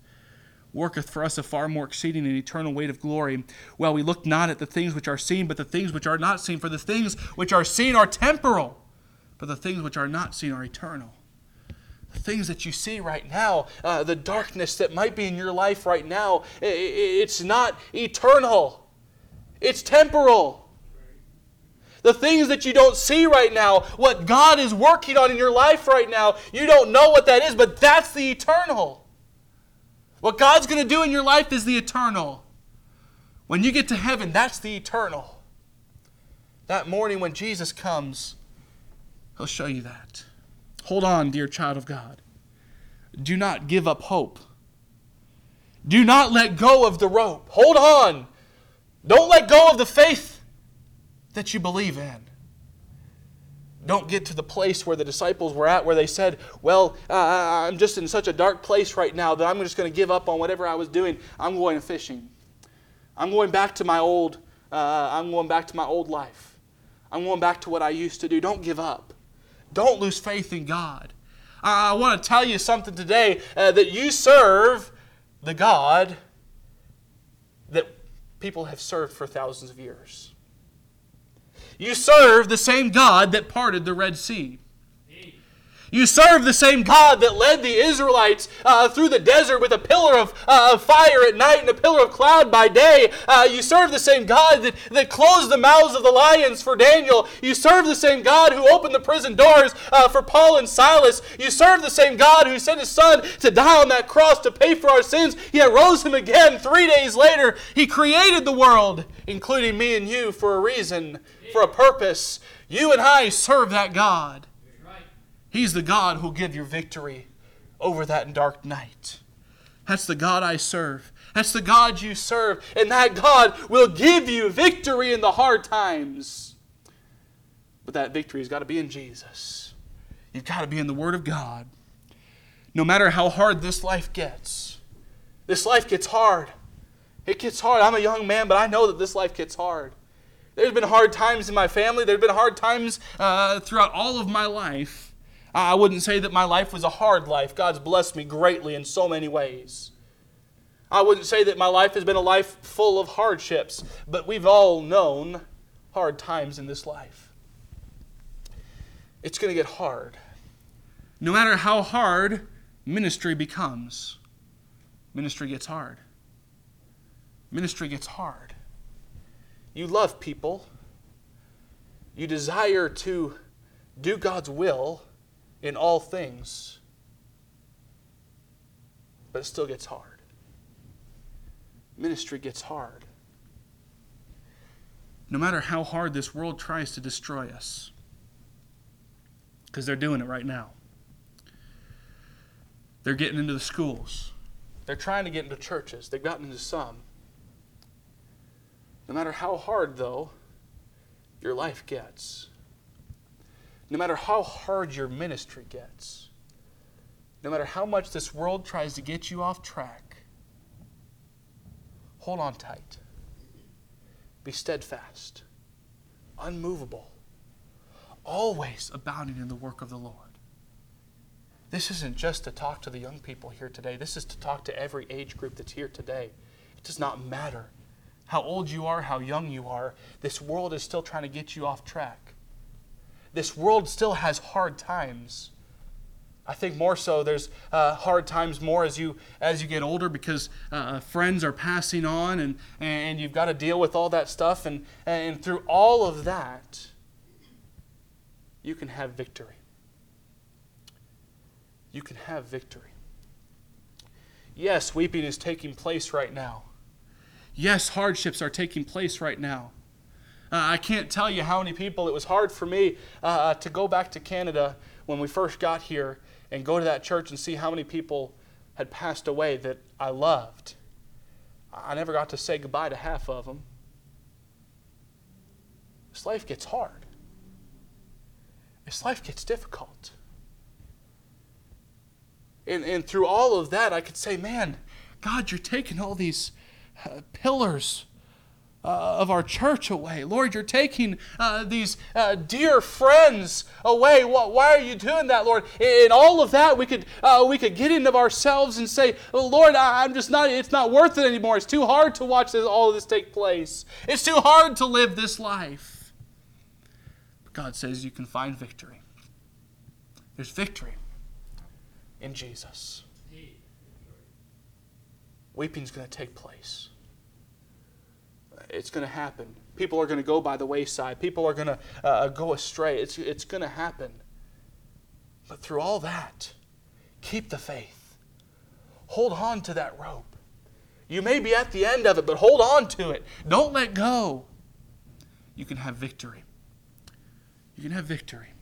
worketh for us a far more exceeding and eternal weight of glory. Well, we look not at the things which are seen, but the things which are not seen. For the things which are seen are temporal, but the things which are not seen are eternal." The things that you see right now, uh, the darkness that might be in your life right now, it's not eternal. It's temporal. The things that you don't see right now, what God is working on in your life right now, you don't know what that is, but that's the eternal. What God's going to do in your life is the eternal. When you get to heaven, that's the eternal. That morning when Jesus comes, He'll show you that. Hold on, dear child of God. Do not give up hope. Do not let go of the rope. Hold on. Don't let go of the faith that you believe in. Don't get to the place where the disciples were at, where they said, well, uh, I'm just in such a dark place right now that I'm just going to give up on whatever I was doing. I'm going fishing. I'm going back to my old, uh, I'm going back to my old life. I'm going back to what I used to do. Don't give up. Don't lose faith in God. I, I want to tell you something today, uh, that you serve the God that people have served for thousands of years. You serve the same God that parted the Red Sea. You serve the same God that led the Israelites uh, through the desert with a pillar of, uh, of fire at night and a pillar of cloud by day. Uh, you serve the same God that, that closed the mouths of the lions for Daniel. You serve the same God who opened the prison doors uh, for Paul and Silas. You serve the same God who sent his son to die on that cross to pay for our sins, yet rose him again three days later. He created the world, including me and you, for a reason, for a purpose. You and I serve that God. He's the God who'll give you victory over that dark night. That's the God I serve. That's the God you serve. And that God will give you victory in the hard times. But that victory's got to be in Jesus. You've got to be in the Word of God. No matter how hard this life gets, this life gets hard. It gets hard. I'm a young man, but I know that this life gets hard. There's been hard times in my family. There's been hard times uh, throughout all of my life. I wouldn't say that my life was a hard life. God's blessed me greatly in so many ways. I wouldn't say that my life has been a life full of hardships, but we've all known hard times in this life. It's going to get hard. No matter how hard ministry becomes, ministry gets hard. Ministry gets hard. You love people. You desire to do God's will in all things, but it still gets hard. Ministry gets hard. No matter how hard this world tries to destroy us, because they're doing it right now. They're getting into the schools. They're trying to get into churches. They've gotten into some. No matter how hard, though, your life gets, no matter how hard your ministry gets, no matter how much this world tries to get you off track, hold on tight. Be steadfast, unmovable, always abounding in the work of the Lord. This isn't just to talk to the young people here today. This is to talk to every age group that's here today. It does not matter how old you are, how young you are. This world is still trying to get you off track. This world still has hard times. I think more so there's uh, hard times more as you as you get older because uh, friends are passing on and, and you've got to deal with all that stuff. And, and through all of that, you can have victory. You can have victory. Yes, weeping is taking place right now. Yes, hardships are taking place right now. Uh, I can't tell you how many people, it was hard for me uh, to go back to Canada when we first got here and go to that church and see how many people had passed away that I loved. I never got to say goodbye to half of them. This life gets hard. This life gets difficult. And, and through all of that, I could say, man, God, you're taking all these uh, pillars Uh, of our church away. Lord, you're taking uh, these uh, dear friends away. Why are you doing that, Lord? In all of that, we could uh, we could get into ourselves and say, oh, Lord, I'm just not, it's not worth it anymore. It's too hard to watch this, all of this take place. It's too hard to live this life. But God says you can find victory. There's victory in Jesus. Weeping's going to take place. It's going to happen. People are going to go by the wayside. People are going to uh, go astray. It's, it's going to happen. But through all that, keep the faith. Hold on to that rope. You may be at the end of it, but hold on to it. Don't let go. You can have victory. You can have victory.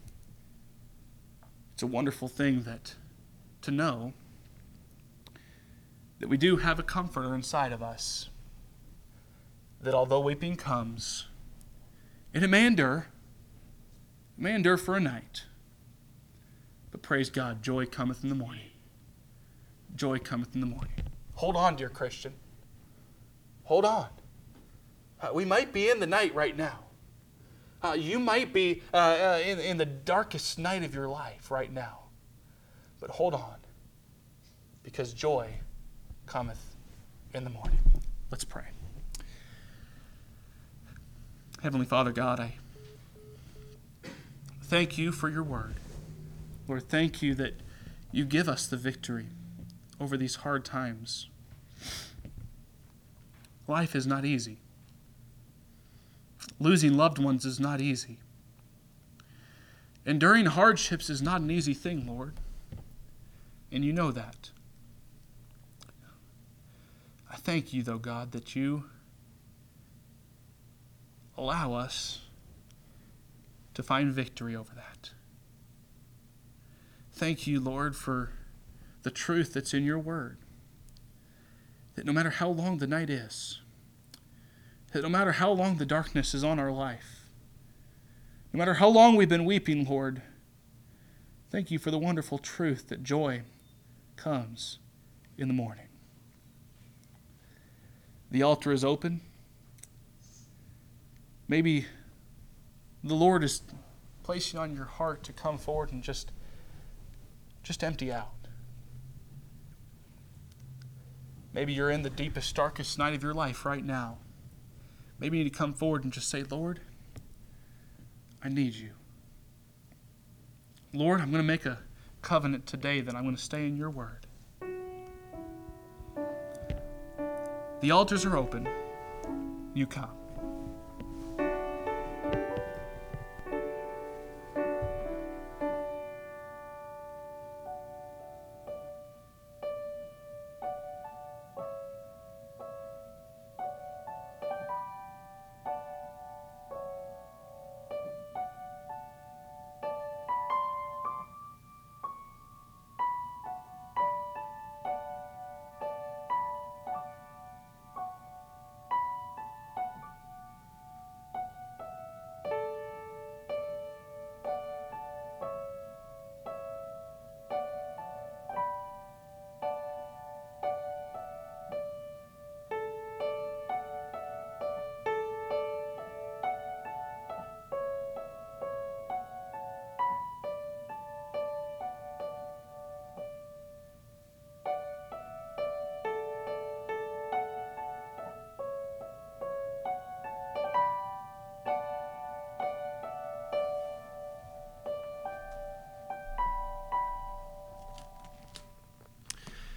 It's a wonderful thing that to know that we do have a comforter inside of us. That although weeping comes, and it may endure, it may endure for a night. But praise God, joy cometh in the morning. Joy cometh in the morning. Hold on, dear Christian. Hold on. Uh, we might be in the night right now. Uh, you might be uh, uh, in, in the darkest night of your life right now. But hold on, because joy cometh in the morning. Let's pray. Heavenly Father God, I thank you for your word. Lord, thank you that you give us the victory over these hard times. Life is not easy. Losing loved ones is not easy. Enduring hardships is not an easy thing, Lord. And you know that. I thank you, though, God, that you allow us to find victory over that. Thank you, Lord, for the truth that's in your word. That no matter how long the night is, that no matter how long the darkness is on our life, no matter how long we've been weeping, Lord, thank you for the wonderful truth that joy comes in the morning. The altar is open. Maybe the Lord is placing on your heart to come forward and just, just empty out. Maybe you're in the deepest, darkest night of your life right now. Maybe you need to come forward and just say, Lord, I need you. Lord, I'm going to make a covenant today that I'm going to stay in your word. The altars are open. You come.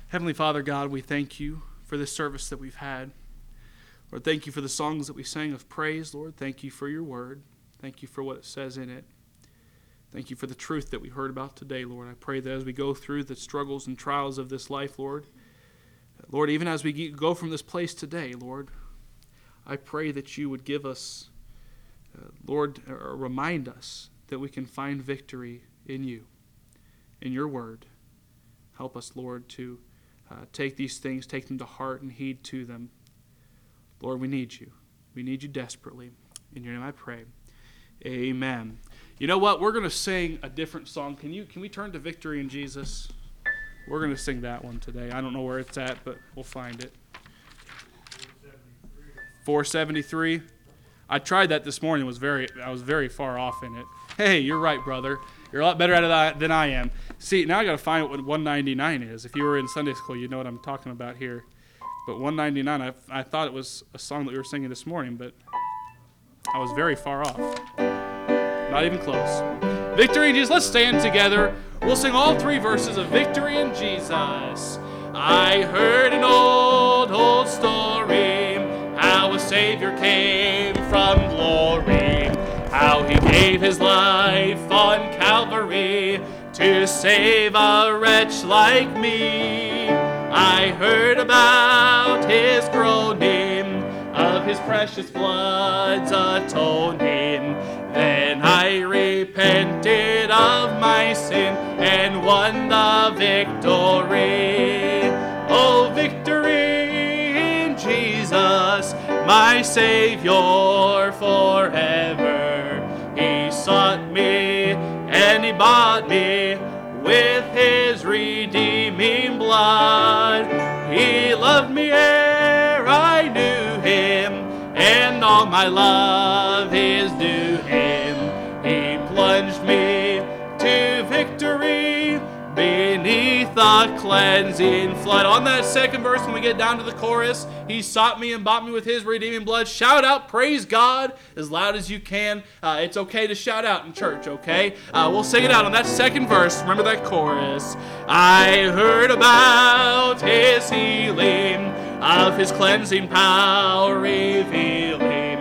Heavenly Father, God, we thank you for this service that we've had. Lord, thank you for the songs that we sang of praise, Lord. Thank you for your word. Thank you for what it says in it. Thank you for the truth that we heard about today, Lord. I pray that as we go through the struggles and trials of this life, Lord, Lord, even as we go from this place today, Lord, I pray that you would give us, uh, Lord, or remind us that we can find victory in you, in your word. Help us, Lord, to Uh, take these things, take them to heart and heed to them. Lord, we need you. We need you desperately. In your name I pray. Amen. You know what? We're going to sing a different song. Can you? Can we turn to Victory in Jesus? We're going to sing that one today. I don't know where it's at, but we'll find it. four seventy-three. I tried that this morning. Was very. I was very far off in it. Hey, you're right, brother. You're a lot better at it than I am. See, now I got to find out what one ninety-nine is. If you were in Sunday school, you know what I'm talking about here. But one ninety-nine, I, I thought it was a song that we were singing this morning, but I was very far off. Not even close. Victory in Jesus. Let's stand together. We'll sing all three verses of Victory in Jesus. I heard an old, old story, how a Savior came from glory, how he gave his life on Calvary to save a wretch like me. I heard about his groaning, of his precious blood's atoning. Then I repented of my sin and won the victory. Oh, victory in Jesus, my Savior forever. Sought me, and he bought me with his redeeming blood. He loved me ere I knew him, and all my love is due him. He plunged me to victory beneath the cleansing flood. On that second verse, when we get down to the chorus, he sought me and bought me with his redeeming blood. Shout out, praise God, as loud as you can. Uh, it's okay to shout out in church, okay? Uh, we'll sing it out on that second verse. Remember that chorus. I heard about his healing, of his cleansing power revealing,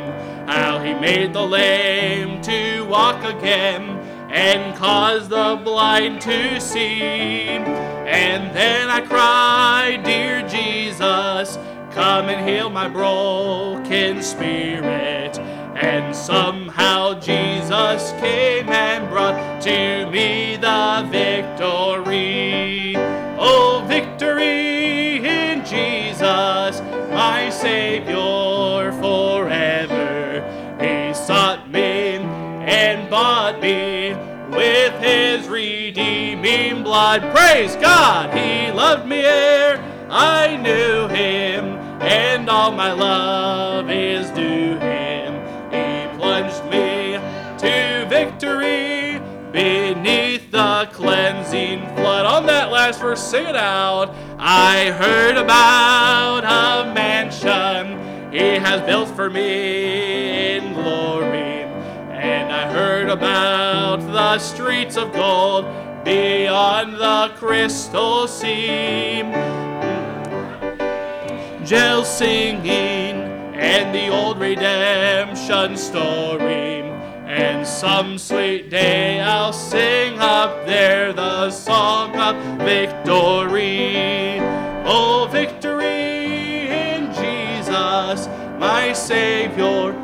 how he made the lame to walk again, and caused the blind to see. And then I cried, dear Jesus, come and heal my broken spirit. And somehow Jesus came and brought to me the victory. Oh, victory in Jesus, my Savior forever. He sought me and bought me with his redeeming blood. Praise God, he loved me ere I knew him, and all my love is due him. He plunged me to victory beneath the cleansing flood. On that last verse, sing it out. I heard about a mansion he has built for me in glory. And I heard about the streets of gold beyond the crystal sea. Angels singing and the old redemption story. And some sweet day I'll sing up there the song of victory. Oh, victory in Jesus, my Savior.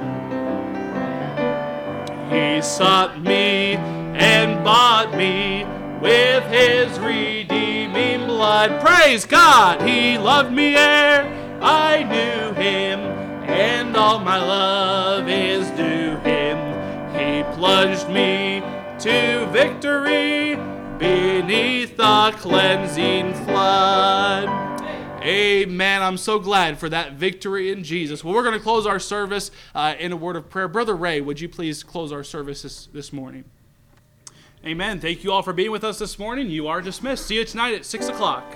He sought me and bought me with his redeeming blood. Praise God, he loved me ere I knew him, and all my love is due him. He plunged me to victory beneath the cleansing flood. Amen. I'm so glad for that victory in Jesus. Well, we're going to close our service uh, in a word of prayer. Brother Ray, would you please close our service this, this morning? Amen. Thank you all for being with us this morning. You are dismissed. See you tonight at six o'clock.